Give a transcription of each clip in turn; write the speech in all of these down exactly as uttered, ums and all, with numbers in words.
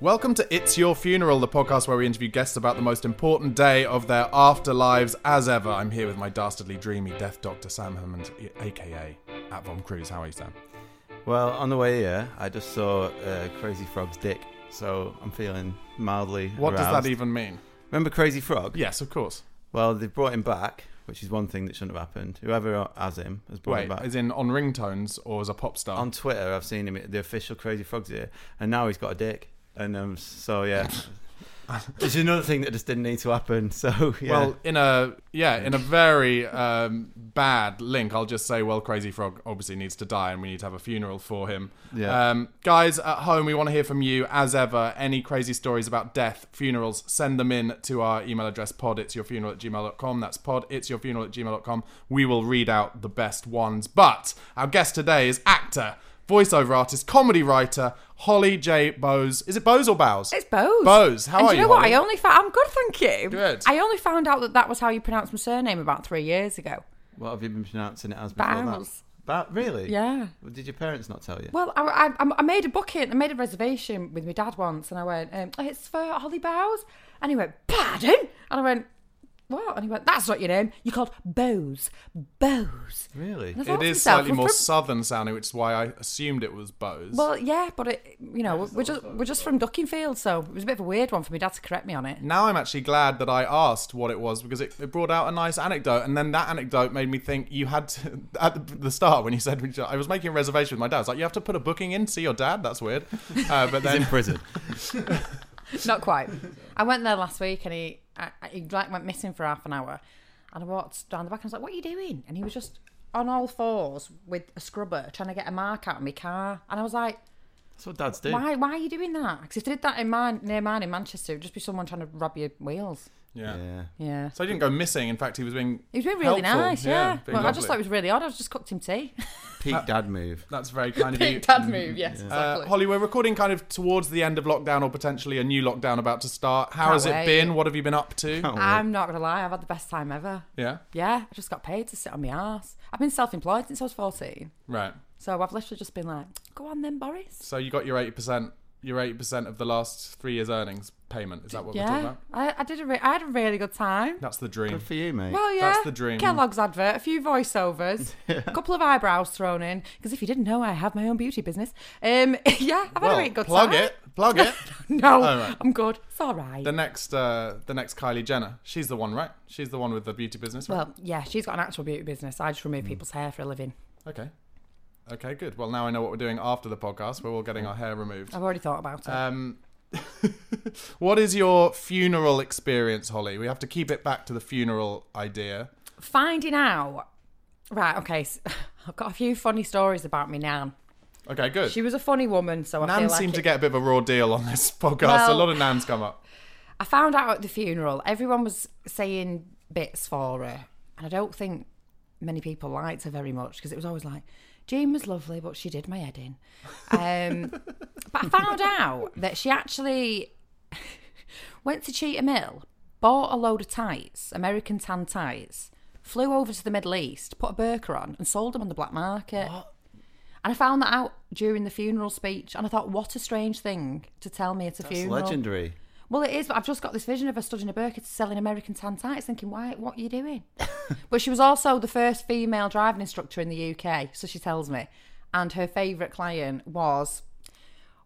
Welcome to It's Your Funeral, the podcast where we interview guests about the most important day of their afterlives as ever. I'm here with my dastardly, dreamy death doctor, Sam Hammond, a k a. Atvon Cruz. How are you, Sam? Well, on the way here, I just saw uh, Crazy Frog's dick, so I'm feeling mildly What aroused. Does that even mean? Remember Crazy Frog? Yes, of course. Well, they've brought him back, which is one thing that shouldn't have happened. Whoever has him has brought Wait, him back. As in on ringtones or as a pop star? On Twitter, I've seen him, the official Crazy Frog's here, and now he's got a dick. And um, so, yeah, it's another thing that just didn't need to happen. So, yeah. Well, in a, yeah, in a very um, bad link, I'll just say, well, Crazy Frog obviously needs to die and we need to have a funeral for him. Yeah. Um, guys at home, we want to hear from you as ever. Any crazy stories about death, funerals, send them in to our email address, pod its your funeral at gmail dot com. That's pod its your funeral at gmail dot com. We will read out the best ones. But our guest today is actor, voiceover artist, comedy writer, Holly J. Bowes. Is it Bowes or Bowes? It's Bowes. Bowes. How and are you? Do you know you, what? Holly? I only found. Fa- I'm good, thank you. Good. I only found out that that was how you pronounce my surname about three years ago. What have you been pronouncing it as before Bowes. That? Ba- really? Yeah. Well, did your parents not tell you? Well, I, I, I made a booking. I made a reservation with my dad once, and I went, um, "It's for Holly Bowes," and he went, "Pardon?" And I went, "What?" And he went, "That's not your name. You're called Bowes. Bowes." Really? It is slightly more from... southern sounding, which is why I assumed it was Bowes. Well, yeah, but it, you know, we're just we're just from Duckingfield, so it was a bit of a weird one for my dad to correct me on it. Now I'm actually glad that I asked what it was, because it, it brought out a nice anecdote, and then that anecdote made me think you had to, at the start when you said I was making a reservation with my dad, I was like, you have to put a booking in to see your dad. That's weird. Uh, but then... He's in prison. Not quite. I went there last week and he, I, he like went missing for half an hour, and I walked down the back and I was like, "What are you doing?" And he was just on all fours with a scrubber trying to get a mark out of my car, and I was like, "That's what dads do." Why? Why are you doing that? Because if they did that in mine, near mine in Manchester, it would just be someone trying to rob your wheels. Yeah. yeah, yeah. So he didn't go missing. In fact, he was being he was being really helpful. nice. Yeah. yeah well, I just thought it was really odd. I was just cooked him tea. Peak uh, dad move. That's very kind of you. Peak dad move. Yes, yeah. exactly. Uh, Holly, we're recording kind of towards the end of lockdown, or potentially a new lockdown about to start. How Can't has wait. it been? What have you been up to? Can't I'm wait. not gonna lie. I've had the best time ever. Yeah. Yeah. I just got paid to sit on my ass. I've been self-employed since I was fourteen. Right. So I've literally just been like, "Go on then, Boris." So you got your eighty percent. Your eighty percent of the last three years' earnings payment. Is that what yeah. we're talking about? I, I did. A re- I had a really good time. That's the dream. Good for you, mate. Well, yeah. That's the dream. Kellogg's advert, a few voiceovers, yeah. a couple of eyebrows thrown in. Because if you didn't know, I have my own beauty business. Um, yeah, I've well, had a really good plug time. Plug it. Plug it. no, oh, right. I'm good. It's all right. The next, uh, the next Kylie Jenner. She's the one, right? She's the one with the beauty business, right? Well, yeah, she's got an actual beauty business. I just remove mm. people's hair for a living. Okay. Okay, good. Well, now I know what we're doing after the podcast. We're all getting our hair removed. I've already thought about it. Um, what is your funeral experience, Holly? We have to keep it back to the funeral idea. Finding out. Right, okay. So I've got a few funny stories about me nan. Okay, good. She was a funny woman, so I Nan feel like seemed it... to get a bit of a raw deal on this podcast. Well, a lot of nans come up. I found out at the funeral, everyone was saying bits for her. And I don't think many people liked her very much, because it was always like... Jean was lovely, but she did my head in. Um, but I found out that she actually went to Cheetah Mill, bought a load of tights, American tan tights, flew over to the Middle East, put a burqa on, and sold them on the black market. What? And I found that out during the funeral speech, and I thought, what a strange thing to tell me at a That's funeral. That's legendary. Well, it is, but I've just got this vision of her stood in a burqa selling American tan tights, thinking, why, what are you doing? But she was also the first female driving instructor in the U K, so she tells me. And her favourite client was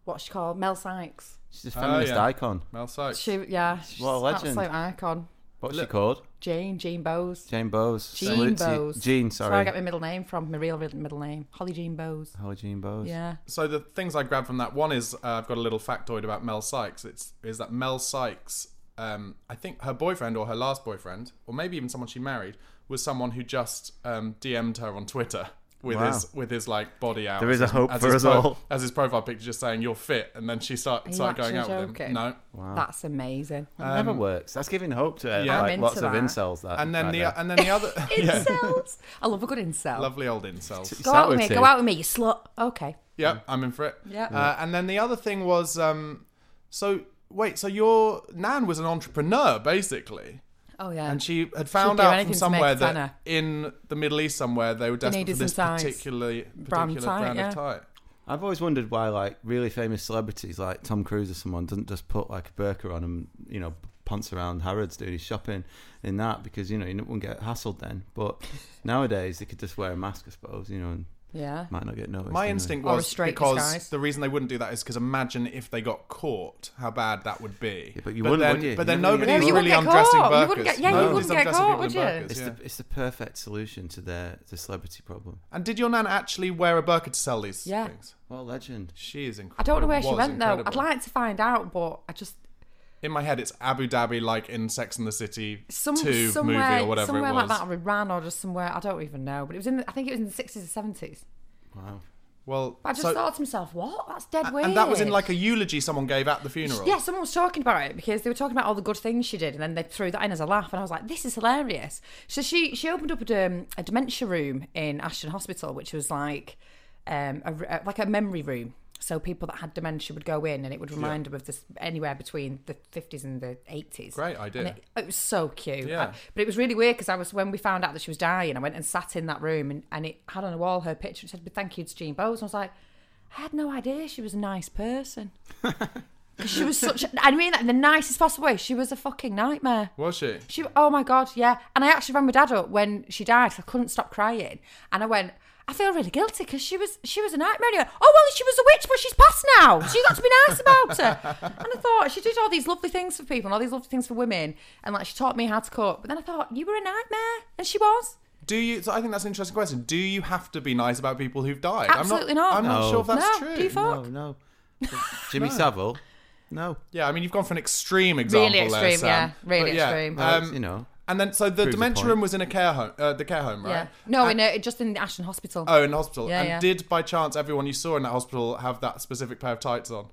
what's she called? Mel Sykes. She's a feminist oh, yeah. icon. Mel Sykes. She, yeah. She's what a legend. Absolute icon. What's Look. she called? Jean, Jean Bowes. Jean Bowes. Jean Bowes. Jean, sorry. That's where I get my middle name from, my real middle name. Holly Jean Bowes. Holly Jean Bowes. Yeah. So the things I grabbed from that, one is uh, I've got a little factoid about Mel Sykes. It's is that Mel Sykes, um, I think her boyfriend or her last boyfriend, or maybe even someone she married, was someone who just um, D M'd her on Twitter with wow. his with his like body out. There is a hope for us pro- all. As his profile picture just saying, "You're fit," and then she started start going out joking? with him. No. Wow. That's amazing. That um, never works. That's giving hope to uh, yeah. like, lots that. of incels. That and then right the there. and then the other incels. I love a good incel. Lovely old incels. Go out with me. Go out with me. You slut. Okay. Yeah, yeah. I'm in for it. Yeah. Uh, and then the other thing was, um, so wait, so your nan was an entrepreneur basically. Oh, yeah. And she had found She'd out from somewhere that in the Middle East somewhere they were desperate for this particularly, particular brand yeah. of tie. I've always wondered why like really famous celebrities like Tom Cruise or someone doesn't just put like a burqa on and, you know, ponce around Harrods doing his shopping in that, because, you know, you wouldn't get hassled then. But nowadays they could just wear a mask, I suppose, you know, and yeah. might not get noticed. My instinct was straight because disguise. The reason they wouldn't do that is because imagine if they got caught, how bad that would be. Yeah, but you but wouldn't, then, would you? But then you nobody was really undressing burkas. Yeah, you wouldn't get caught, would you? It's, yeah. the, it's the perfect solution to their the celebrity problem. And did your nan actually wear a burqa to sell these yeah. things? What a legend. She is incredible. I don't know where she went, incredible. though. I'd like to find out, but I just... In my head, it's Abu Dhabi, like in Sex and the City Some, two movie or whatever somewhere it was. Somewhere like that, or Iran, or just somewhere, I don't even know. But it was in, the, I think it was in the sixties or seventies. Wow. Well, but I just so, thought to myself, what? That's dead and weird. And that was in like a eulogy someone gave at the funeral. Yeah, someone was talking about it because they were talking about all the good things she did, and then they threw that in as a laugh, and I was like, this is hilarious. So she, she opened up a, um, a dementia room in Ashton Hospital, which was like um, a, like a memory room. So people that had dementia would go in and it would remind yeah. them of this anywhere between the fifties and the eighties. Great idea. It, it was so cute. Yeah. I, but it was really weird because I was when we found out that she was dying, I went and sat in that room and, and it had on the wall her picture. It said, thank you to Jean Bowes. And I was like, I had no idea she was a nice person. Because she was such... I mean that in the nicest possible way. She was a fucking nightmare. Was she? She? Oh, my God, yeah. And I actually rang my dad up when she died because I couldn't stop crying. And I went... I feel really guilty because she was she was a nightmare. He went, oh, well, she was a witch, but she's passed now. She got to be nice about her. And I thought, she did all these lovely things for people and all these lovely things for women. And, like, she taught me how to cook. But then I thought, you were a nightmare. And she was. Do you... So I think that's an interesting question. Do you have to be nice about people who've died? Absolutely I'm not, not. I'm no. not sure if that's no. true. Do you fuck? No, no. Jimmy no. Savile? No. Yeah, I mean, you've gone for an extreme example really extreme, there, Sam. Yeah. Really but, yeah, extreme. Um, well, you know... And then, so the Proves dementia room was in a care home, uh, the care home, right? Yeah. No, and, in a, just in Ashton Hospital. Oh, in the hospital. Yeah, and yeah. did, by chance, everyone you saw in that hospital have that specific pair of tights on?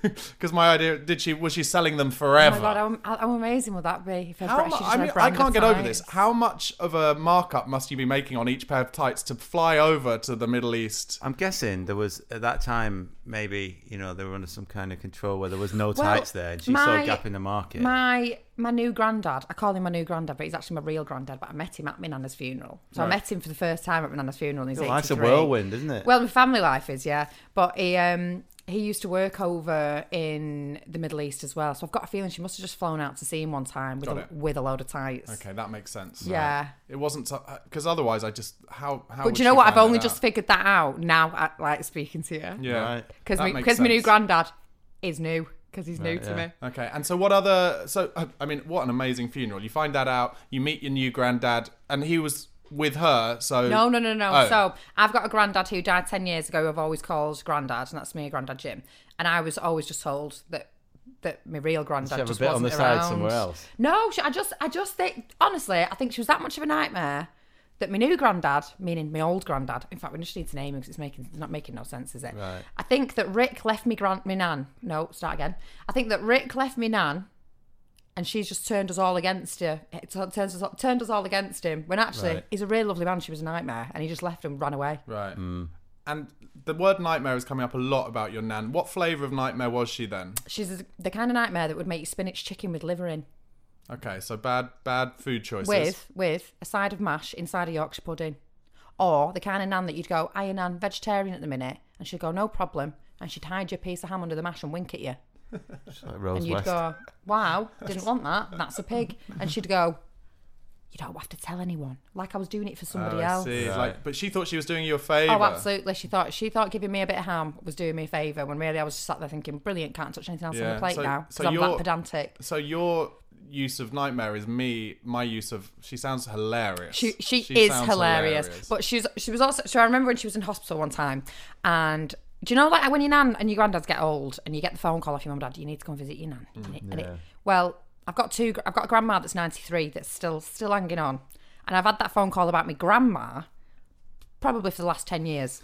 Because my idea, did she was she selling them forever? Oh my God, how, how amazing would that be? If how mu- I, mean, I can't get tights. over this. How much of a markup must you be making on each pair of tights to fly over to the Middle East? I'm guessing there was, at that time, maybe, you know, they were under some kind of control where there was no well, tights there and she my, saw a gap in the market. My my new granddad, I call him my new granddad, but he's actually my real granddad, but I met him at my nana's funeral. So right. I met him for the first time at my nana's funeral and he's eighty-three. Life's a whirlwind, isn't it? Well, my family life is, yeah. But he... um. He used to work over in the Middle East as well. So I've got a feeling she must have just flown out to see him one time with, a, with a load of tights. Okay, that makes sense. Yeah. Right. It wasn't... Because otherwise I just... How, how But do you know what? I've only just out? figured that out now, at, like, speaking to you. Yeah. Because right. my, my new granddad is new. Because he's right, new to yeah. me. Okay, and so what other... So, I mean, what an amazing funeral. You find that out, you meet your new granddad, and he was... With her, so... No, no, no, no. Oh. So, I've got a granddad who died ten years ago who I've always called granddad, and that's me, Granddad Jim. And I was always just told that that my real granddad just wasn't around. She had a bit on the around. side somewhere else. No, she, I just I just think... Honestly, I think she was that much of a nightmare that my new granddad, meaning my old granddad... In fact, we just need to name him because it's making not making no sense, is it? Right. I think that Rick left me gran, me nan... No, start again. I think that Rick left me nan... And she's just turned us all against her. It turns us, turned us all against him. When actually, right. he's a really lovely man. She was a nightmare. And he just left and ran away. Right. Mm. And the word nightmare is coming up a lot about your nan. What flavour of nightmare was she then? She's the kind of nightmare that would make you spinach chicken with liver in. Okay, so bad bad food choices. With, with a side of mash inside a Yorkshire pudding. Or the kind of nan that you'd go, "Aye, nan, vegetarian at the minute." And she'd go, "No problem." And she'd hide your piece of ham under the mash and wink at you. Like and you'd West. go, "Wow, didn't want that. That's a pig." And she'd go, you don't have to tell anyone. Like I was doing it for somebody oh, else. Right. Like, but she thought she was doing you a favour. Oh, absolutely. She thought she thought giving me a bit of ham was doing me a favour, when really I was just sat there thinking, brilliant, can't touch anything else yeah. on the plate so, now, because so I'm that pedantic. So your use of nightmare is me, my use of, she sounds hilarious. She she, she is hilarious. hilarious. But she was, she was also, so I remember when she was in hospital one time, and do you know, like when your nan and your granddads get old and you get the phone call off your mum and dad, you need to come visit your nan. Mm, and yeah. it, well, I've got two. I've got a grandma that's ninety-three that's still still hanging on, and I've had that phone call about my grandma probably for the last ten years.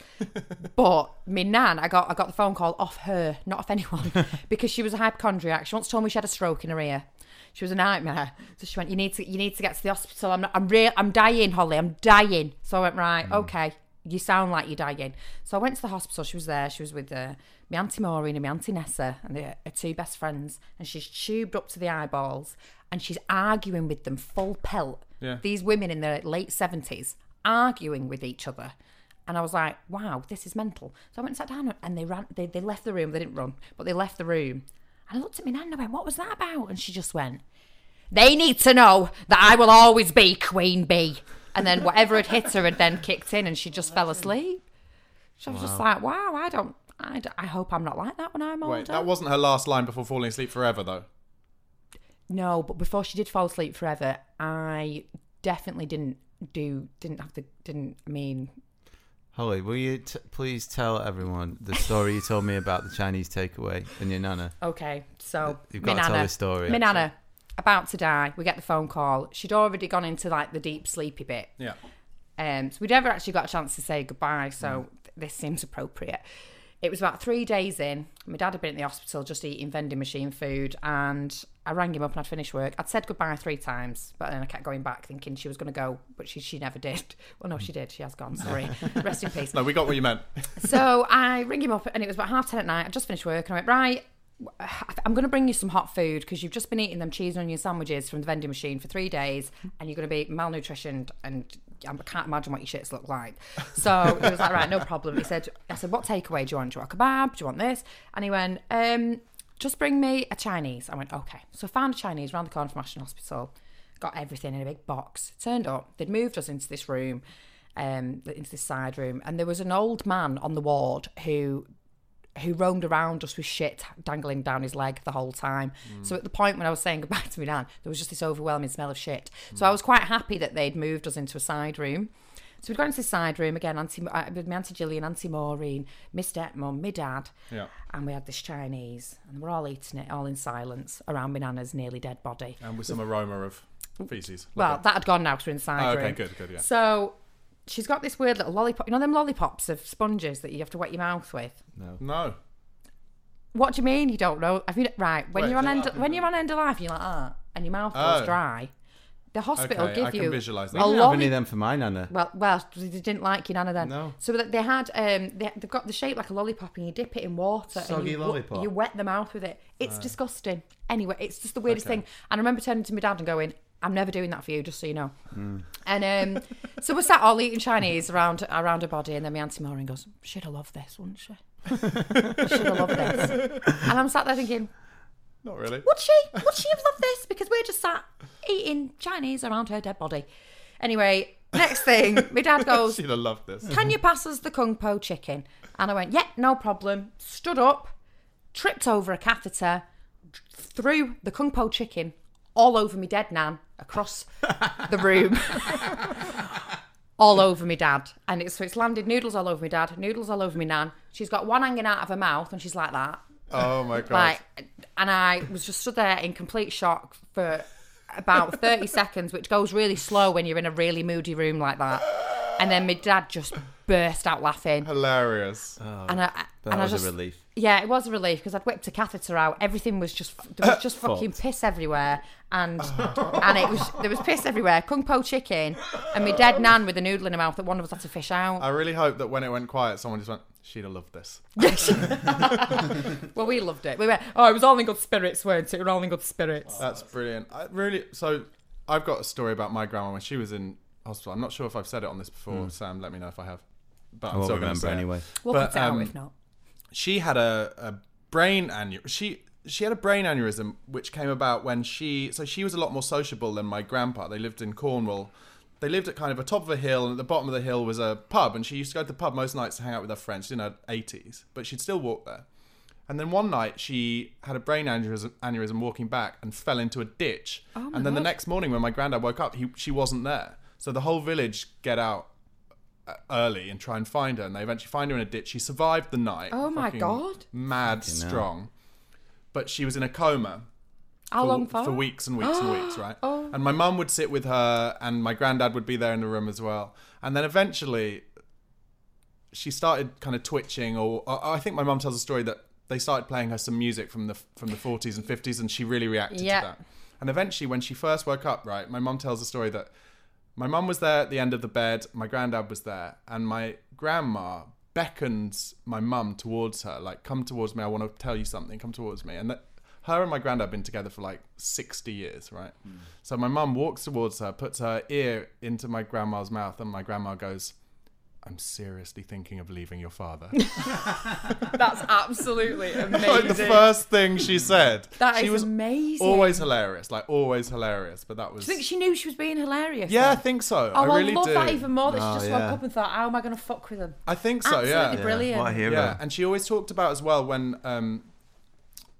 But my nan, I got I got the phone call off her, not off anyone, because she was a hypochondriac. She once told me she had a stroke in her ear. She was a nightmare. So she went, "You need to you need to get to the hospital. I'm not, I'm real. I'm dying, Holly. I'm dying." So I went, right, mm. okay. You sound like you're dying. So I went to the hospital. She was there. She was with uh, my Auntie Maureen and my Auntie Nessa and the, her two best friends. And she's tubed up to the eyeballs and she's arguing with them full pelt. Yeah. These women in their late seventies arguing with each other. And I was like, wow, this is mental. So I went and sat down and they ran. They, they left the room. They didn't run, but they left the room. And I looked at my nan and I went, what was that about? And she just went, they need to know that I will always be Queen Bee. And then whatever had hit her had then kicked in and she just fell asleep. She was wow. just like, wow, I don't, I don't, I hope I'm not like that when I'm older. Wait, that wasn't her last line before falling asleep forever, though? No, but before she did fall asleep forever, I definitely didn't do, didn't have to, didn't, I mean... Holly, will you t- please tell everyone the story you told me about the Chinese takeaway and your nana? Okay, so... You've got to nana, tell this story. My nana. About to die, we get the phone call. She'd already gone into like the deep sleepy bit. Yeah. Um, so we'd never actually got a chance to say goodbye, so mm. th- this seems appropriate. It was about three days in. My dad had been in the hospital just eating vending machine food, and I rang him up and I'd finished work. I'd said goodbye three times, but then I kept going back thinking she was going to go, but she she never did. Well, no, she did. She has gone, sorry. Rest in peace. No, we got what you meant. So I ring him up and it was about half ten at night. I'd just finished work and I went, right, I'm going to bring you some hot food because you've just been eating them cheese and onion sandwiches from the vending machine for three days and you're going to be malnutritioned and I can't imagine what your shits look like. So he was like, right, no problem. He said, I said, what takeaway do you want? Do you want a kebab? Do you want this? And he went, um, just bring me a Chinese. I went, okay. So I found a Chinese round the corner from Ashton Hospital, got everything in a big box, turned up. They'd moved us into this room, um, into this side room, and there was an old man on the ward who... who roamed around us with shit dangling down his leg the whole time. Mm. So at the point when I was saying goodbye to my nan, there was just this overwhelming smell of shit. Mm. So I was quite happy that they'd moved us into a side room. So we'd gone into the side room again, Auntie, uh, with my Auntie Gillian, Auntie Maureen, my stepmum, my dad. Yeah. And we had this Chinese. And we're all eating it, all in silence, around my nana's nearly dead body. And with some with, aroma of feces. Well, like that had gone now because we're in the side oh, room. Okay, good, good, yeah. So... she's got this weird little lollipop. You know them lollipops of sponges that you have to wet your mouth with? No. No. What do you mean you don't know? Have you, right, when Wait, you're on end of, when you're on end of life, you're like ah, and your mouth feels oh. dry. The hospital okay, give I can you visualise that. I didn't have any of them for my nana. Well, well, they didn't like your nana then. No. So that they had, um, they, they've got the shape like a lollipop, and you dip it in water. Soggy and you, lollipop. You wet the mouth with it. It's right. disgusting. Anyway, it's just the weirdest okay. thing. And I remember turning to my dad and going, I'm never doing that for you, just so you know. Mm. And um, so we're sat all eating Chinese around around her body, and then my Auntie Maureen goes, she'd have loved this, wouldn't she? She'd have loved this. And I'm sat there thinking, not really. Would she? Would she have loved this? Because we're just sat eating Chinese around her dead body. Anyway, next thing, my dad goes, she'd have loved this. Can you pass us the Kung Po chicken? And I went, yeah, no problem. Stood up, tripped over a catheter, threw the Kung Po chicken all over me dead nan, across the room, all over me dad. And it's, so it's landed noodles all over me dad, noodles all over me nan. She's got one hanging out of her mouth and she's like that. Oh my God. Like, and I was just stood there in complete shock for about thirty seconds, which goes really slow when you're in a really moody room like that. And then my dad just burst out laughing. Hilarious. Oh, and I, I, that and was I just, a relief. Yeah, it was a relief because I'd whipped a catheter out. Everything was just, there was just fucking piss everywhere. And and it was, there was piss everywhere. Kung Po chicken and my dead nan with a noodle in her mouth that one of us had to fish out. I really hope that when it went quiet, someone just went, she'd have loved this. Well, we loved it. We went, oh, it was all in good spirits, weren't it? We were all in good spirits. Oh, that's brilliant. I really, so I've got a story about my grandma when she was in hospital. I'm not sure if I've said it on this before. Mm. Sam, let me know if I have. But I won't remember anyway. We'll put it out if not. She had a, a brain aneurysm. She she had a brain aneurysm, which came about when she... So she was a lot more sociable than my grandpa. They lived in Cornwall. They lived at kind of a top of a hill, and at the bottom of the hill was a pub, and she used to go to the pub most nights to hang out with her friends. She didn't have eighties, but she'd still walk there. And then one night, she had a brain aneurysm, aneurysm walking back and fell into a ditch. Oh and then God. The next morning when my granddad woke up, he, she wasn't there. So the whole village get out early and try and find her, and they eventually find her in a ditch. She survived the night. Oh my God. Mad strong. But she was in a coma. How for, long for? For weeks and weeks and weeks, right? Oh. And my mum would sit with her, and my granddad would be there in the room as well. And then eventually, she started kind of twitching, or, or I think my mum tells a story that they started playing her some music from the from the forties and fifties, and she really reacted yeah. to that. And eventually, when she first woke up, right, my mum tells a story that my mum was there at the end of the bed, my granddad was there, and my grandma beckons my mum towards her, like, come towards me, I want to tell you something, come towards me. And that, her and my granddad have been together for like sixty years, right? Mm. So my mum walks towards her, puts her ear into my grandma's mouth, and my grandma goes, I'm seriously thinking of leaving your father. That's absolutely amazing. Like the first thing she said. That she is was amazing. Always hilarious, like always hilarious. But that was. Do you think she knew she was being hilarious? Yeah, then? I think so. Oh, I, really I love do. That even more. That oh, she just yeah. woke up and thought, "How am I going to fuck with him?" I think so. Absolutely yeah, absolutely brilliant. Yeah. What a hero. Yeah, and she always talked about as well when um,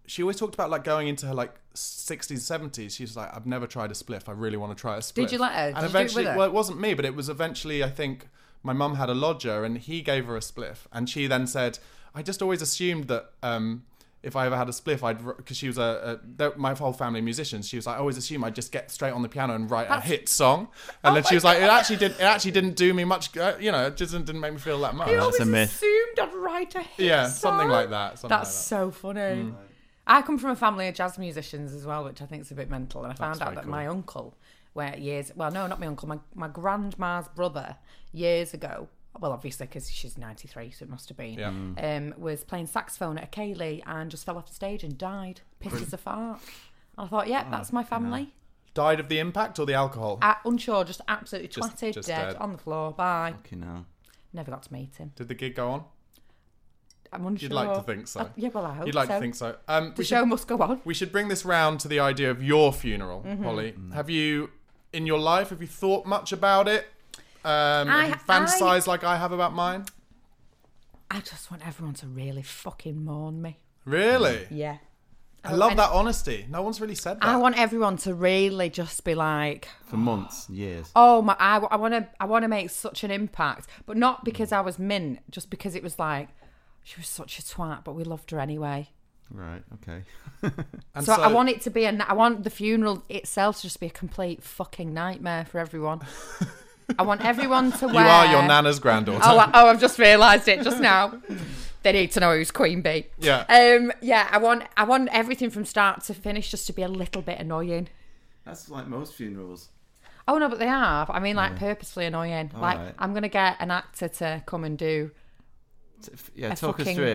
she always talked about like going into her like sixties, seventies. She was like, "I've never tried a spliff. I really want to try a spliff." Did you let her? And Did eventually, you do it with her? Well, it wasn't me, but it was eventually. I think. My mum had a lodger and he gave her a spliff. And she then said, I just always assumed that um, if I ever had a spliff, I'd... Because she was a... a my whole family musicians. She was like, I always assumed I'd just get straight on the piano and write That's... a hit song. And oh then she was God. Like, it actually, did, it actually didn't do me much... You know, it just didn't make me feel that much. I always That's a myth. Assumed I'd write a hit yeah, song. Yeah, something like that. Something That's like that. So funny. Mm. I come from a family of jazz musicians as well, which I think is a bit mental. And I found That's out that cool. my uncle... Where years, well, no, not my uncle, my, my grandma's brother years ago, well, obviously, because she's ninety-three, so it must have been, yeah. um, was playing saxophone at a ceilidh and just fell off the stage and died, pissed as a fart. And I thought, yeah, oh, that's my family. You know. Died of the impact or the alcohol? Uh, unsure, just absolutely just, twatted, just dead, dead, on the floor, bye. Fucking hell. Never got to meet him. Did the gig go on? I'm unsure. You'd like to think so. I, yeah, well, I hope You'd like so. to think so. Um, the show should, must go on. We should bring this round to the idea of your funeral, mm-hmm. Holly. Mm. Have you... In your life, have you thought much about it? Um, I, have you fantasised like I have about mine? I just want everyone to really fucking mourn me. Really? Yeah. I, I love any- that honesty. No one's really said that. I want everyone to really just be like... For months, years. Oh, my... I, I want to I want to make such an impact. But not because I was mint, just because it was like, she was such a twat, but we loved her anyway. Right, okay. and so, so I want it to be, a, I want the funeral itself to just be a complete fucking nightmare for everyone. I want everyone to wear... You are your nana's granddaughter. Oh, I, oh I've just realised it just now. They need to know who's Queen Bee. Yeah. Um, yeah, I want I want everything from start to finish just to be a little bit annoying. That's like most funerals. Oh, no, but they are. I mean, like, yeah. purposefully annoying. All like, right. I'm going to get an actor to come and do... Yeah, talk fucking, us through it.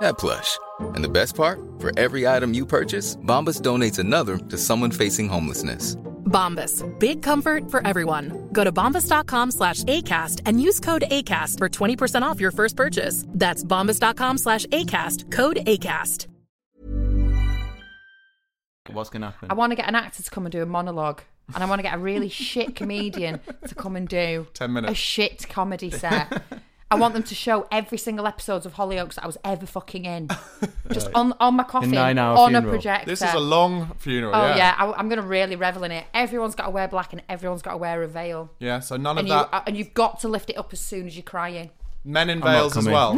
that plush. And the best part? For every item you purchase, Bombas donates another to someone facing homelessness. Bombas, big comfort for everyone. Go to bombas.com slash ACAST and use code ACAST for twenty percent off your first purchase. That's bombas.com slash ACAST, code ACAST. What's going to happen? I want to get an actor to come and do a monologue, and I want to get a really shit comedian to come and do ten minutes. A shit comedy set. I want them to show every single episode of Hollyoaks that I was ever fucking in. Just right. on on my coffin, on funeral. A projector. This is a long funeral, oh, yeah. yeah. I, I'm going to really revel in it. Everyone's got to wear black and everyone's got to wear a veil. Yeah, so none and of you, that... And you've got to lift it up as soon as you're crying. Men in veils as well.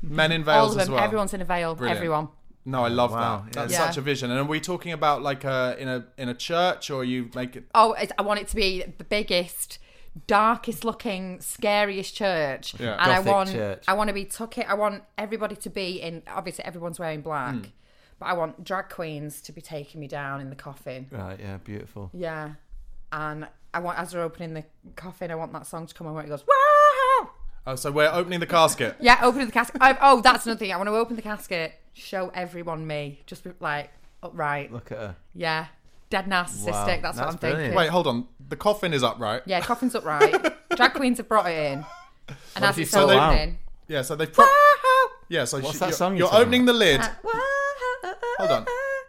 Men in veils All of them, as well. Everyone's in a veil, Brilliant. Everyone. No, I love wow, that. That's yeah. such a vision. And are we talking about like a, in a in a church, or you make it... Oh, it's, I want it to be the biggest... darkest looking, scariest church, yeah. and Gothic I want church. I want to be tuck it. I want everybody to be in. Obviously, everyone's wearing black, mm. but I want drag queens to be taking me down in the coffin. Right, yeah, beautiful. Yeah, and I want as they're opening the coffin, I want that song to come on where it goes. Wow! Oh, so we're opening the casket. yeah, opening the casket. I've, oh, that's another thing. I want to open the casket, show everyone me, just be, like upright. Look at her. Yeah. Dead narcissistic, wow. that's, that's what I'm brilliant. Thinking. Wait, hold on. The coffin is upright. Yeah, coffin's upright. Drag queens have brought it in. And what as it's so they, opening... Yeah, so they've... Pro- yeah, so What's she, that you're, song you're, you're opening the lid. Uh, hold on.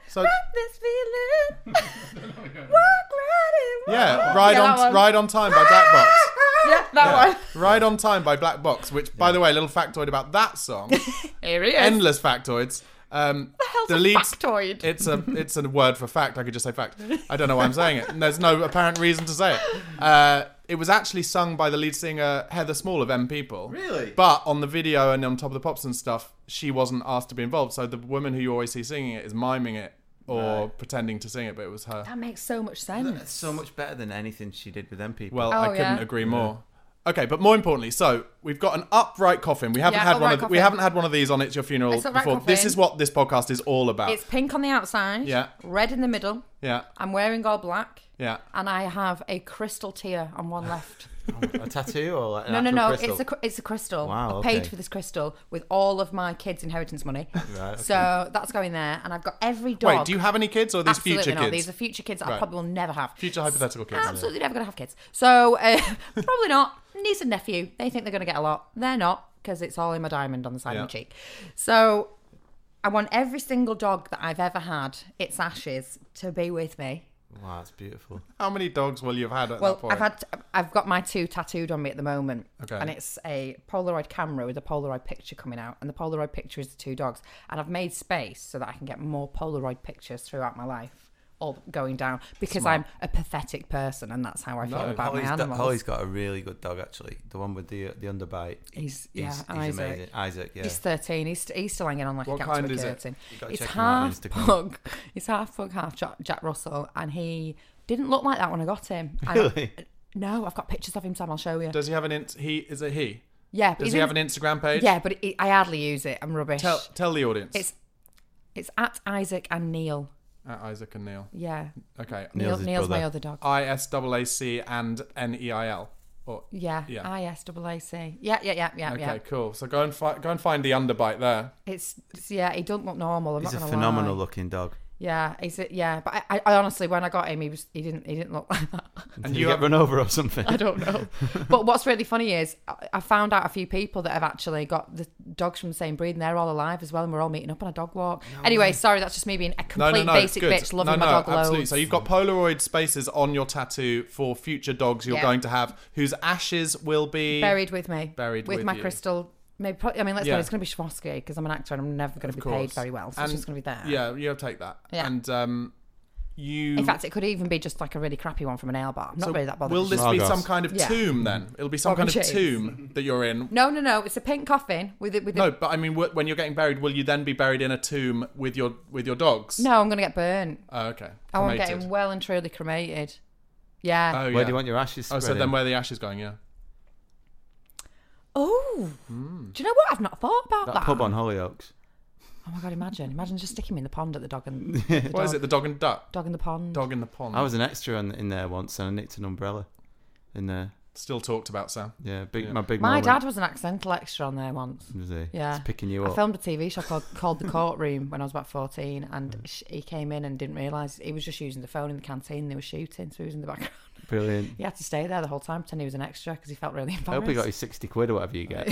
So... This feeling. Yeah, Ride, yeah, on, Ride On Time by Black Box. Yeah, that yeah. one. Ride On Time by Black Box, which, by yeah. the way, a little factoid about that song. Here he is. Endless factoids. Um, the hell's the a lead, factoid? It's a it's a word for fact. I could just say fact. I don't know why I'm saying it. And there's no apparent reason to say it. Uh, it was actually sung by the lead singer Heather Small of M People. Really? But on the video and on Top of the Pops and stuff, she wasn't asked to be involved. So the woman who you always see singing it is miming it or right. pretending to sing it, but it was her. That makes so much sense. That's so much better than anything she did with M People. Well, oh, I couldn't yeah. agree more. Yeah. Okay, but more importantly, so we've got an upright coffin. We haven't yeah, had one of coffin. we haven't had one of these on It's Your Funeral it's before. Coffin. This is what this podcast is all about. It's pink on the outside, yeah, red in the middle. Yeah, I'm wearing all black. Yeah, and I have a crystal tear on one left. A tattoo or like no, an no, no, no. It's a it's a crystal. Wow, okay. I paid for this crystal with all of my kids' inheritance money. Right, okay. So that's going there, and I've got every dog. Wait, do you have any kids or are these absolutely future not. Kids? These are future kids that right. I probably will never have. Future hypothetical kids. Absolutely yeah. never going to have kids. So uh, probably not. Niece and nephew. They think they're going to get a lot. They're not because it's all in my diamond on the side yeah. of my cheek. So I want every single dog that I've ever had, its ashes, to be with me. Wow, that's beautiful. How many dogs will you have had at well, that point? Well, I've had, I've got my two tattooed on me at the moment. Okay. And it's a Polaroid camera with a Polaroid picture coming out. And the Polaroid picture is the two dogs. And I've made space so that I can get more Polaroid pictures throughout my life. All going down. Because Smart. I'm a pathetic person and that's how I no, feel about Holly's my animals. Da- Holly's got a really good dog, actually. The one with the the underbite. He's, yeah, he's, Isaac. He's amazing. Isaac, yeah. He's thirteen. He's, he's still hanging on like what a cat to a curtain. It? It's half pug. He's half pug, half Jack, Jack Russell. And he didn't look like that when I got him. Really? I, no, I've got pictures of him, Sam. I'll show you. Does he have an... In- he Is it he? Yeah. Does he in- have an Instagram page? Yeah, but it, I hardly use it. I'm rubbish. Tell, tell the audience. It's It's at Isaac and Neil. At Isaac and Neil. Yeah. Okay. Neil's, Neil's my other dog. I S A A C and N E I L. Or, yeah. Yeah. I S A A C. Yeah, yeah, yeah, yeah. Okay, yeah. Cool. So go and fi- go and find the underbite there. It's, it's yeah. He doesn't look normal. I'm he's not a phenomenal lie. Looking dog. Yeah. He's a, yeah. But I, I honestly, when I got him, he was he didn't he didn't look like that. And Did you get run over or something? I don't know. But what's really funny is I, I found out a few people that have actually got the dogs from the same breed, and they're all alive as well, and we're all meeting up on a dog walk. No anyway, way. Sorry, that's just me being a complete no, no, no, basic good. Bitch, loving no, no, my dog absolutely. Loads. So you've got Polaroid spaces on your tattoo for future dogs you're yeah. going to have, whose ashes will be... Buried with me. Buried with, with my you. Crystal... Maybe, probably, I mean, let's yeah. go, it's going to be Swarovski, because I'm an actor and I'm never going to be course. Paid very well, so and it's just going to be there. Yeah, you'll take that. Yeah. And... um You... In fact, it could even be just like a really crappy one from a nail bar. I'm not so really that bothered. Will this oh, be gosh. Some kind of yeah. tomb then? It'll be some Robin kind cheese. Of tomb that you're in. No, no, no. It's a pink coffin with it. With no, the... but I mean, when you're getting buried, will you then be buried in a tomb with your with your dogs? No, I'm going to get burnt. Oh, okay. I want to get him well and truly cremated. Yeah. Oh, yeah. Where do you want your ashes? Oh, so then where are the ashes going? Yeah. Oh, mm. Do you know what? I've not thought about that. That pub on Hollyoaks. Oh my God, imagine. Imagine just sticking me in the pond at the Dog and... The what dog. Is it? The Dog and Duck? Dog in the Pond. Dog in the Pond. I was an extra in, in there once and I nicked an umbrella in there. Still talked about, Sam. Yeah, big, yeah. my big My moment. Dad was an accidental extra on there once. Was he? Yeah. He's picking you up. I filmed a T V show called, called The Courtroom when I was about fourteen and right. he came in and didn't realise. He was just using the phone in the canteen and they were shooting, so he was in the background. Brilliant. He had to stay there the whole time pretending he was an extra because he felt really embarrassed. I hope he got his sixty quid or whatever you get.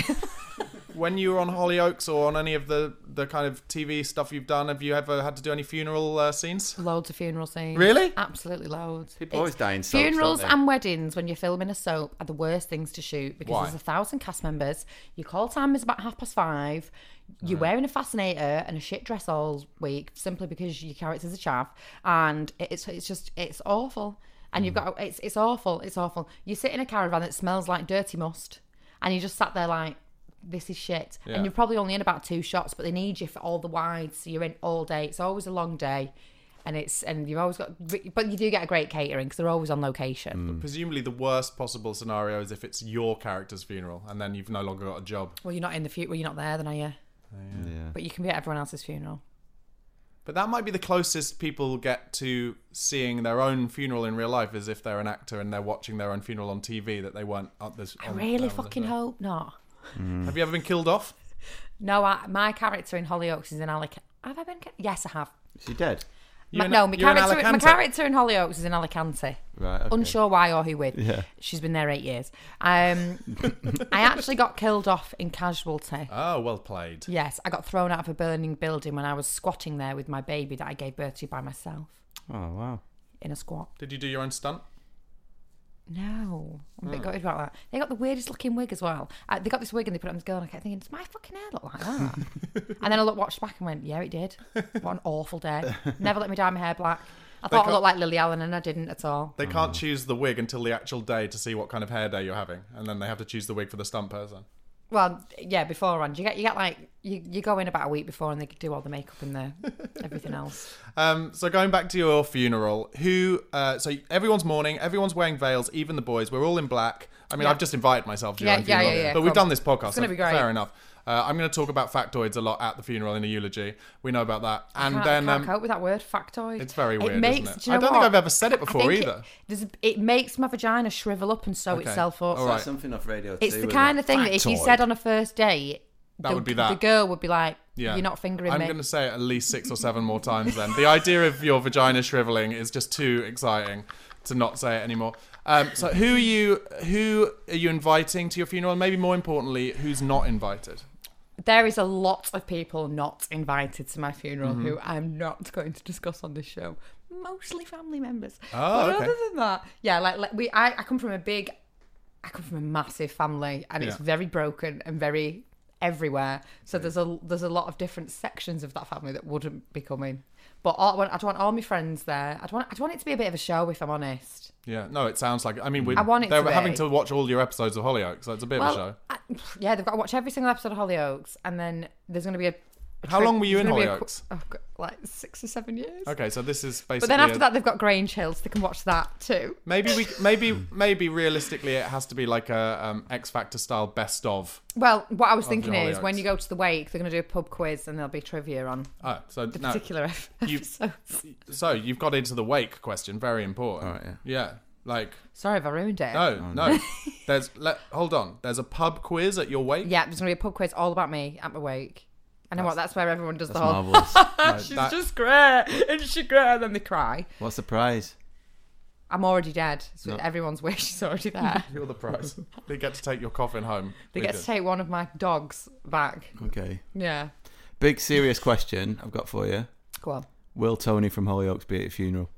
When you were on Hollyoaks or on any of the, the kind of T V stuff you've done, have you ever had to do any funeral uh, scenes? Loads of funeral scenes. Really? Absolutely loads. People always die in soaps. Funerals and weddings, when you're filming a soap, are the worst things to shoot because Why? There's a thousand cast members. Your call time is about half past five. You're right. wearing a fascinator and a shit dress all week simply because your characters are chaff. And it's it's just, it's awful. And mm. you've got, it's it's awful, it's awful. You sit in a caravan that smells like dirty must and you just sat there like, this is shit. Yeah. And you're probably only in about two shots, but they need you for all the wides, so you're in all day. It's always a long day, and it's and you've always got... But you do get a great catering, because they're always on location. Mm. Presumably the worst possible scenario is if it's your character's funeral, and then you've no longer got a job. Well, you're not in the funeral. Well, you're not there, then, are you? Oh, yeah. Yeah. But you can be at everyone else's funeral. But that might be the closest people get to seeing their own funeral in real life, is if they're an actor and they're watching their own funeral on T V that they weren't... Up this, I on, really fucking hope not. Mm. Have you ever been killed off? No, I, my character in Hollyoaks is in Alicante. Have I been killed? Yes, I have. Is she dead? My, in, no, my character, my character in Hollyoaks is in Alicante. Right. Okay. Unsure why or who with. Yeah. She's been there eight years. Um, I actually got killed off in Casualty. Oh, well played. Yes, I got thrown out of a burning building when I was squatting there with my baby that I gave birth to by myself. Oh, wow. In a squat. Did you do your own stunt? No, I'm a bit mm. gutted about that. They got the weirdest looking wig as well. Uh, they got this wig and they put it on this girl, and I kept thinking, does my fucking hair look like that? And then I looked, watched back and went, yeah, it did. What an awful day. Never let me dye my hair black. I they thought I looked like Lily Allen, and I didn't at all. They can't oh. choose the wig until the actual day to see what kind of hair day you're having, and then they have to choose the wig for the stunt person. Well, yeah, beforehand. You get you get like you, you go in about a week before and they do all the makeup and the everything else. Um, so going back to your funeral, who uh, so everyone's mourning, everyone's wearing veils, even the boys. We're all in black. I mean, yeah. I've just invited myself to your yeah, own funeral, yeah, yeah, yeah, but probably. We've done this podcast. It's gonna so be great. Fair enough. Uh, I'm going to talk about factoids a lot at the funeral in a eulogy. We know about that. And I can't, then I can't um, cope with that word, factoid. It's very weird, it makes, isn't it? Do you know I don't what? think I've ever said it before either. It, it makes my vagina shrivel up and sew okay. itself up. All right. That's something off radio too. It's the kind it? of thing factoid. that if you said on a first date, that the, would be that. the girl would be like, yeah. you're not fingering I'm me. I'm going to say it at least six or seven more times then. The idea of your vagina shriveling is just too exciting to not say it anymore. Um, so who are you? Who are you inviting to your funeral? And maybe more importantly, who's not invited? There is a lot of people not invited to my funeral mm-hmm. who I'm not going to discuss on this show. Mostly family members. Oh, but okay. other than that, yeah, like, like we, I, I come from a big, I come from a massive family, and yeah. it's very broken and very everywhere. So yeah. there's a there's a lot of different sections of that family that wouldn't be coming. But all, I'd want all my friends there. I'd want I'd want it to be a bit of a show, if I'm honest. Yeah, no, it sounds like... I mean, we're, I want it they're to having be. to watch all your episodes of Hollyoaks, so it's a bit well, of a show. I, yeah, they've got to watch every single episode of Hollyoaks, and then there's going to be a... a How tri- long were you in Hollyoaks? A, oh, God, like six or seven years. Okay, so this is basically... But then after a, that, they've got Grange Hill, so they can watch that too. Maybe we, maybe, maybe realistically, it has to be like a um, X Factor-style best of... Well, what I was thinking is when you go to the wake, they're going to do a pub quiz and there'll be trivia on oh, so the now, particular episodes. So you've got into the wake question, very important. Right, yeah. yeah, like. Sorry if I ruined it. No, oh, no. no. There's let, hold on. There's a pub quiz at your wake. Yeah, there's going to be a pub quiz all about me at my wake. I know that's, what that's where everyone does the whole. Marvelous. No, she's that... just great, and she's great, and then they cry. What's the prize? I'm already dead. So no. Everyone's wish is already there. You're the prize. They get to take your coffin home. They, they get do. to take one of my dogs back. Okay. Yeah. Big serious question I've got for you. Go on. Will Tony from Hollyoaks be at your funeral?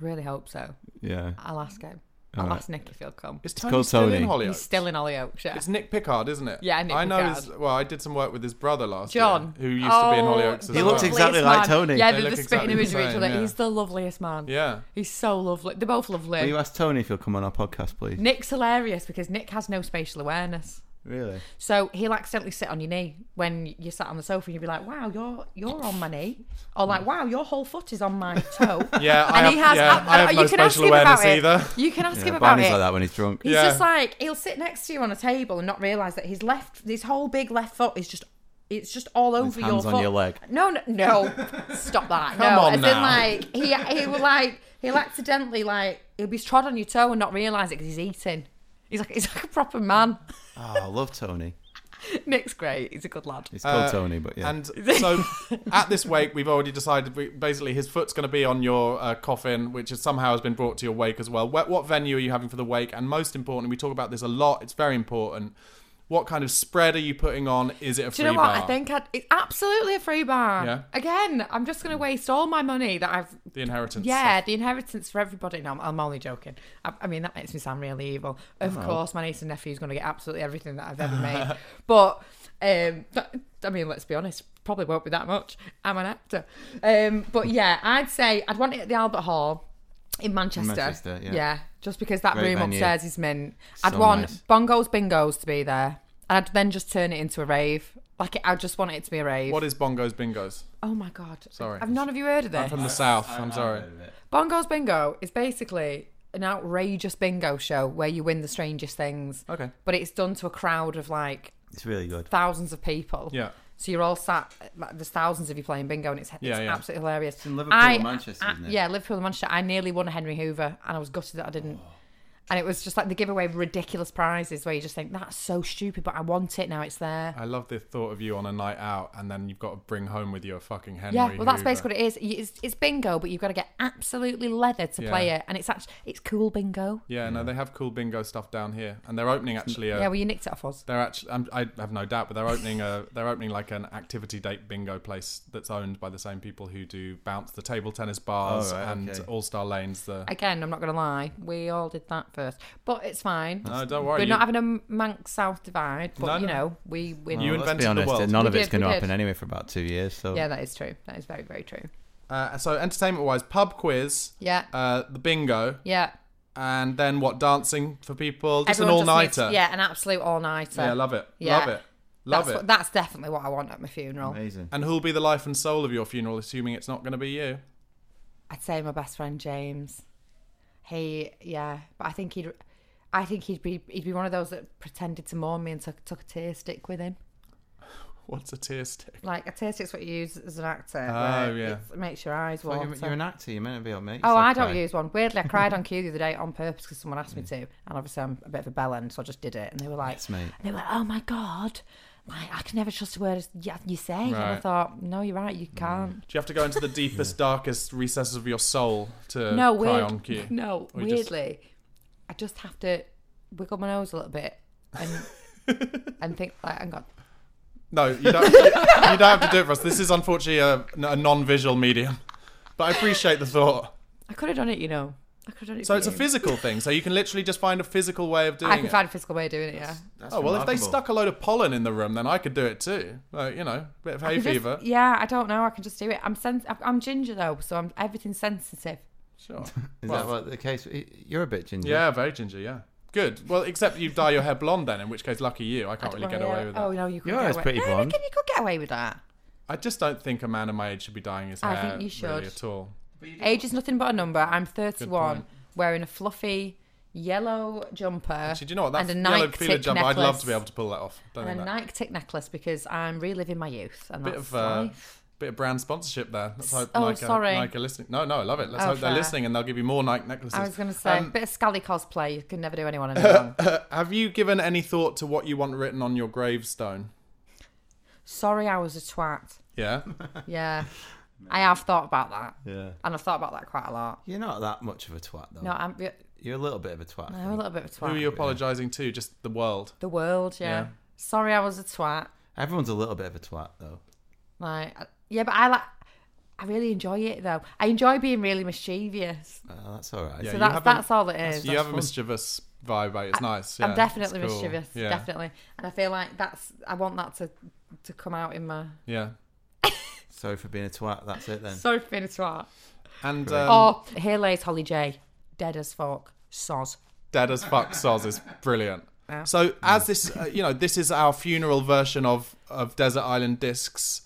I really hope so. Yeah. I'll ask him. I'll right. ask Nick if he'll come. Is Tony it's still Tony. in Hollyoaks? He's still in Hollyoaks, yeah. It's Nick Pickard, isn't it? Yeah, Nick I know Pickard. His, well, I did some work with his brother last John. year. Who used oh, to be in Hollyoaks as well. He looks exactly man. like Tony. Yeah, they're they the spitting exactly image of each other. Yeah. He's the loveliest man. Yeah. He's so lovely. They're both lovely. Will you ask Tony if he'll come on our podcast, please? Nick's hilarious because Nick has no spatial awareness. Really? So he'll accidentally sit on your knee when you're sat on the sofa, and you'll be like, wow, you're you're on my knee. Or like, wow, your whole foot is on my toe. Yeah, and I have, he has, yeah, uh, I have no spatial awareness either. You can ask yeah, him about Barney's it. Like that when he's drunk. He's yeah. just like, he'll sit next to you on a table and not realise that his left, his whole big left foot is just, it's just all over his your hands foot. On your leg. No, no, no. Stop that. Come no. on As now. As in like, he, he will like, he'll accidentally like, he'll be trod on your toe and not realise it because he's eating. He's like, he's like a proper man. Oh, I love Tony. Nick's great. He's a good lad. He's called uh, Tony, but yeah. And so at this wake, we've already decided we, basically his foot's going to be on your uh, coffin, which is somehow has been brought to your wake as well. What, what venue are you having for the wake? And most importantly, we talk about this a lot. It's very important. What kind of spread are you putting on? Is it a free bar? Do you know what? Bar? I think I'd, it's absolutely a free bar. Yeah. Again, I'm just going to waste all my money that I've... The inheritance. Yeah, stuff. The inheritance for everybody. No, I'm, I'm only joking. I, I mean, that makes me sound really evil. Of oh. course, my niece and nephew's going to get absolutely everything that I've ever made. But, um, but, I mean, let's be honest, probably won't be that much. I'm an actor. Um, but yeah, I'd say I'd want it at the Albert Hall. In Manchester. Manchester yeah. yeah. Just because that Great room venue. Upstairs is mint. So I'd want nice. Bongo's Bingo's to be there. And I'd then just turn it into a rave. Like, I just want it to be a rave. What is Bongo's Bingo's? Oh, my God. Sorry. Have none of you heard of this? I'm from the South. I, I, I'm I, sorry. Bongo's Bingo is basically an outrageous bingo show where you win the strangest things. Okay. But it's done to a crowd of, like... It's really good. Thousands of people. Yeah. So you're all sat, there's thousands of you playing bingo and it's, it's yeah, yeah. absolutely hilarious. It's in Liverpool I, and Manchester, I, isn't it? Yeah, Liverpool and Manchester. I nearly won a Henry Hoover and I was gutted that I didn't. Oh. And it was just like the giveaway of ridiculous prizes where you just think, that's so stupid, but I want it now, it's there. I love the thought of you on a night out and then you've got to bring home with you a fucking Henry Hoover. Yeah, well, that's Hoover. Basically what it is. It's, it's bingo, but you've got to get absolutely leathered to yeah. play it. And it's actually, it's cool bingo. Yeah, yeah, no, they have cool bingo stuff down here. And they're opening actually a... Yeah, well, you nicked it off us. They're actually, I'm, I have no doubt, but they're opening a, they're opening like an activity date bingo place that's owned by the same people who do Bounce the Table Tennis Bars oh, right, and okay. All Star Lanes. The... Again, I'm not going to lie, we all did that first. But it's fine. No, don't worry. We're you... not having a Manx-South divide, but, no, you know, we... we well, you invented be honest, the world. None we of it's did, going to happen did. Anyway for about two years, so... Yeah, that is true. That is very, very true. Uh, so, entertainment-wise, pub quiz. Yeah. Uh, the bingo. Yeah. And then, what, dancing for people? Just Everyone an all-nighter. Just, yeah, an absolute all-nighter. Yeah, love it. Yeah. Love it. Love that's it. What, that's definitely what I want at my funeral. Amazing. And who'll be the life and soul of your funeral, assuming it's not going to be you? I'd say my best friend, James. He, yeah, but I think he'd, I think he'd be, he'd be one of those that pretended to mourn me and took, took a tear stick with him. What's a tear stick? Like a tear stick's what you use as an actor. Oh yeah, it makes your eyes water. Well, you're, you're an actor. You meant to be on me. Oh, I don't crying. use one. Weirdly, I cried on cue the other day on purpose because someone asked me to, and obviously I'm a bit of a bellend, so I just did it. And they were like, yes, mate. They were like, oh my God. Like, I can never trust a word you say. Right. And I thought, no, you're right, you can't. Do you have to go into the deepest, darkest recesses of your soul to no, cry weird, on cue? No, or weirdly, just... I just have to wiggle my nose a little bit and and think, like, hang on. No, you don't, you don't have to do it for us. This is unfortunately a, a non-visual medium. But I appreciate the thought. I could have done it, you know. I could have done it so it's you. a physical thing. So you can literally just find a physical way of doing it. I can it. find a physical way of doing it, yeah. That's, that's oh, well, remarkable. If they stuck a load of pollen in the room, then I could do it too. Like, you know, a bit of hay fever. Just, yeah, I don't know. I can just do it. I'm sens- I'm ginger, though, so I'm everything's sensitive. Sure. Is well, that what the case? You're a bit ginger. Yeah, very ginger, yeah. Good. Well, except you dye your hair blonde then, in which case, lucky you. I can't I really get away with that. Oh, no, you could get away with that. Your hair's pretty blonde. No, you could get away with that. I just don't think a man of my age should be dyeing his hair I think you should. really at all. Age is nothing but a number. I'm thirty-one, wearing a fluffy yellow jumper. Actually, do you know what? That's and a Nike yellow tick jumper. Necklace. I'd love to be able to pull that off. Don't and a that. Nike tick necklace because I'm reliving my youth. And bit that's of uh, nice. bit of brand sponsorship there. Let's hope oh, Nike, sorry. Nike are listening. No, no, I love it. Let's oh, hope fair. they're listening and they'll give you more Nike necklaces. I was going to say um, a bit of Scally cosplay. You can never do anyone any wrong. Have you given any thought to what you want written on your gravestone? Sorry, I was a twat. Yeah. Yeah. I have thought about that. Yeah. And I've thought about that quite a lot. You're not that much of a twat, though. No, I'm... You're, you're a little bit of a twat. I'm a little bit of a twat. Who are you apologising yeah. to? Just the world? The world, yeah. yeah. Sorry I was a twat. Everyone's a little bit of a twat, though. Like, yeah, but I like... I really enjoy it, though. I enjoy being really mischievous. Oh, that's all right. Yeah, so that's, that's all it is. You that's have fun. a mischievous vibe, about it. It's I, nice. Yeah, I'm definitely cool. mischievous, yeah. definitely. And I feel like that's... I want that to, to come out in my... Yeah. Sorry for being a twat, that's it then. Sorry for being a twat. And um, oh, here lays Holly J. Dead as fuck, soz. Dead as fuck, soz is brilliant. Wow. So as this, uh, you know, this is our funeral version of, of Desert Island Discs.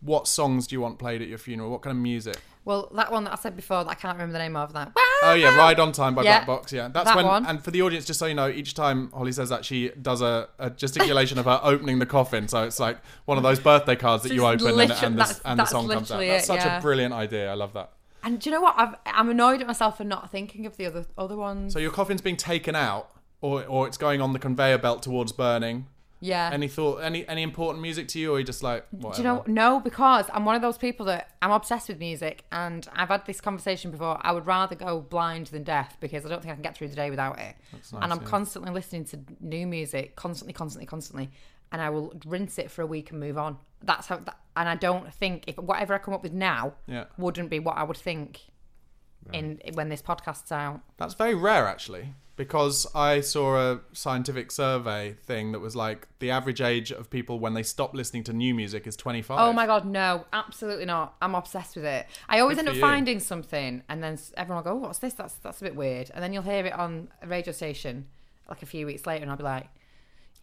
What songs do you want played at your funeral? What kind of music? Well, that one that I said before, that I can't remember the name of, that. Oh yeah, Ride On Time by yeah. Black Box. Yeah, that's that when. One. And for the audience, just so you know, each time Holly says that, she does a, a gesticulation of her opening the coffin. So it's like one of those birthday cards that so you open and, and, the, and the song comes out. That's it, such yeah. a brilliant idea. I love that. And do you know what? I've, I'm annoyed at myself for not thinking of the other other ones. So your coffin's being taken out, or or it's going on the conveyor belt towards burning. Yeah. Any thought? Any any important music to you, or are you just like whatever? Do you know? No, because I'm one of those people that I'm obsessed with music, and I've had this conversation before. I would rather go blind than deaf because I don't think I can get through the day without it. That's nice, and I'm yeah. constantly listening to new music, constantly, constantly, constantly, and I will rinse it for a week and move on. That's how. That, and I don't think if whatever I come up with now yeah. wouldn't be what I would think yeah. in when this podcast's out. That's very rare, actually. Because I saw a scientific survey thing that was like the average age of people when they stop listening to new music is twenty-five. Oh my God, no, absolutely not. I'm obsessed with it. I always Good end up finding something and then everyone will go, oh, what's this? That's that's a bit weird. And then you'll hear it on a radio station like a few weeks later and I'll be like,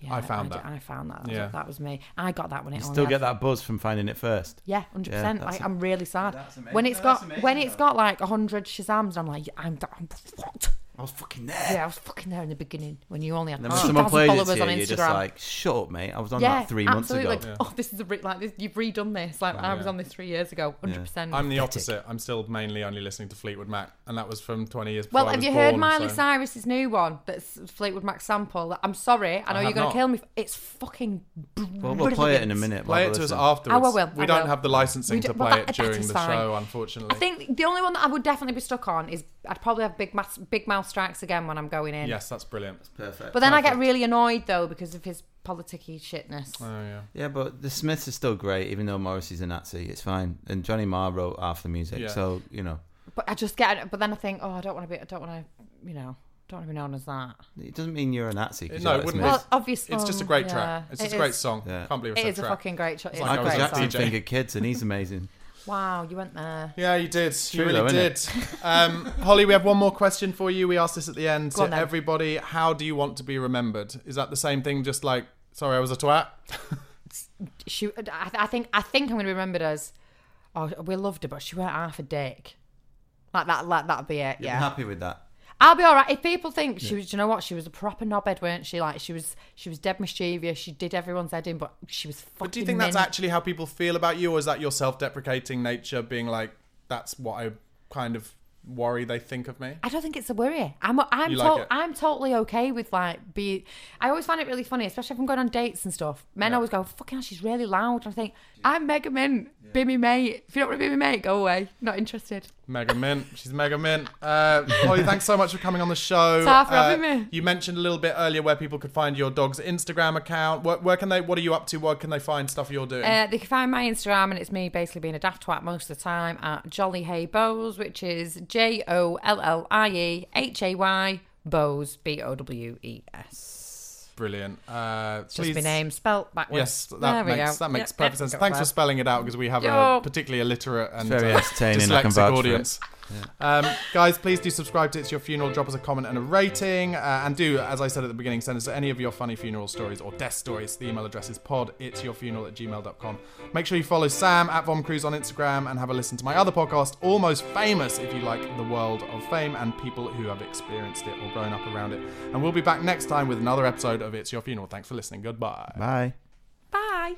yeah, I found I that. I found that. That, yeah. was, that was me. I got that when it. You still get that buzz from finding it first. Yeah, hundred yeah, percent. Like a, I'm really sad that's amazing. when it's no, got amazing, when it's though. got like a hundred Shazams. I'm like, I'm, I'm what? I was fucking there. Yeah, I was fucking there in the beginning when you only had two thousand followers you, on Instagram. You're just like, shut up, mate. I was on yeah, that three absolutely. months ago. Like, yeah. Oh, this is a re- like this, you've redone this. Like oh, I yeah. was on this three years ago, hundred yeah. percent. I'm the opposite. I'm still mainly only listening to Fleetwood Mac, and that was from twenty years. Well, before have I was you born, heard Miley so. Cyrus's new one? That's Fleetwood Mac sample. I'm sorry, I know I you're gonna not. kill me. It's fucking. Brilliant. Well, we'll play it in a minute. Play it to us afterwards. Oh, I will. We I don't will. have the licensing to play it during the show, unfortunately. I think the only one that I would definitely be stuck on is I'd probably have Big Big Mouth Strikes Again when I'm going in. Yes, that's brilliant. That's perfect. But then perfect. I get really annoyed though because of his politicky shitness. Oh yeah. Yeah, but the Smiths is still great, even though Morrissey's a Nazi. It's fine. And Johnny Marr wrote half the music, yeah. so you know. But I just get. But then I think, oh, I don't want to be. I don't want to. You know, don't want to be known as that. It doesn't mean you're a Nazi. It, no, it wouldn't. Well, obviously, it's just a great yeah. track. It's it just a great song. Yeah. Can't believe it's it is track. a fucking great, cho- it's like a great song. I was actually thinking kids, and he's amazing. Wow, you went there. Yeah, you did. True, you really though, did. Um, Holly, we have one more question for you. We asked this at the end Go to on, everybody. How do you want to be remembered? Is that the same thing? Just like, sorry, I was a twat. she, I, I think, I think I'm going to be remembered as, oh, we loved her, but she weren't half a dick. Like that, like that'd be it. You're yeah, happy with that. I'll be all right if people think she was. Do you know what? She was a proper knobhead, weren't she? Like she was, she was dead mischievous. She did everyone's head in, but she was fucking. But do you think min- that's actually how people feel about you, or is that your self-deprecating nature being like, that's what I kind of worry they think of me? I don't think it's a worry. I'm, I'm, to- like I'm totally okay with like be. I always find it really funny, especially if I'm going on dates and stuff. Men yeah. always go, "Fucking hell, she's really loud." And I think yeah. I'm Mega Mint. Yeah. Be me mate. If you don't want to be me mate, go away. Not interested. Mega Mint, she's Mega Mint. Uh, Holly, thanks so much for coming on the show. Sorry for uh, having me. You mentioned a little bit earlier where people could find your dog's Instagram account. Where, where can they? What are you up to? Where can they find stuff you're doing? Uh, they can find my Instagram, and it's me basically being a daft twat most of the time at Jolly Hay Bowes, which is J O L L I E H A Y Bowes B O W E S. Brilliant. Uh, Just please... my name spelt backwards. Yes, that there makes that makes yep, perfect yep, sense. Thanks for spelling it out because we have Yo. a particularly illiterate and uh, dyslexic audience. Yeah. Um, guys, please do subscribe to It's Your Funeral. Drop us a comment and a rating, uh, and do, as I said at the beginning, send us any of your funny funeral stories or death stories. The email address is pod its your funeral at gmail dot com. Make sure you follow Sam at Atvon Cruz on Instagram and have a listen to my other podcast, Almost Famous, if you like the world of fame and people who have experienced it or grown up around it. And we'll be back next time with another episode of It's Your Funeral. Thanks for listening. Goodbye. Bye. Bye.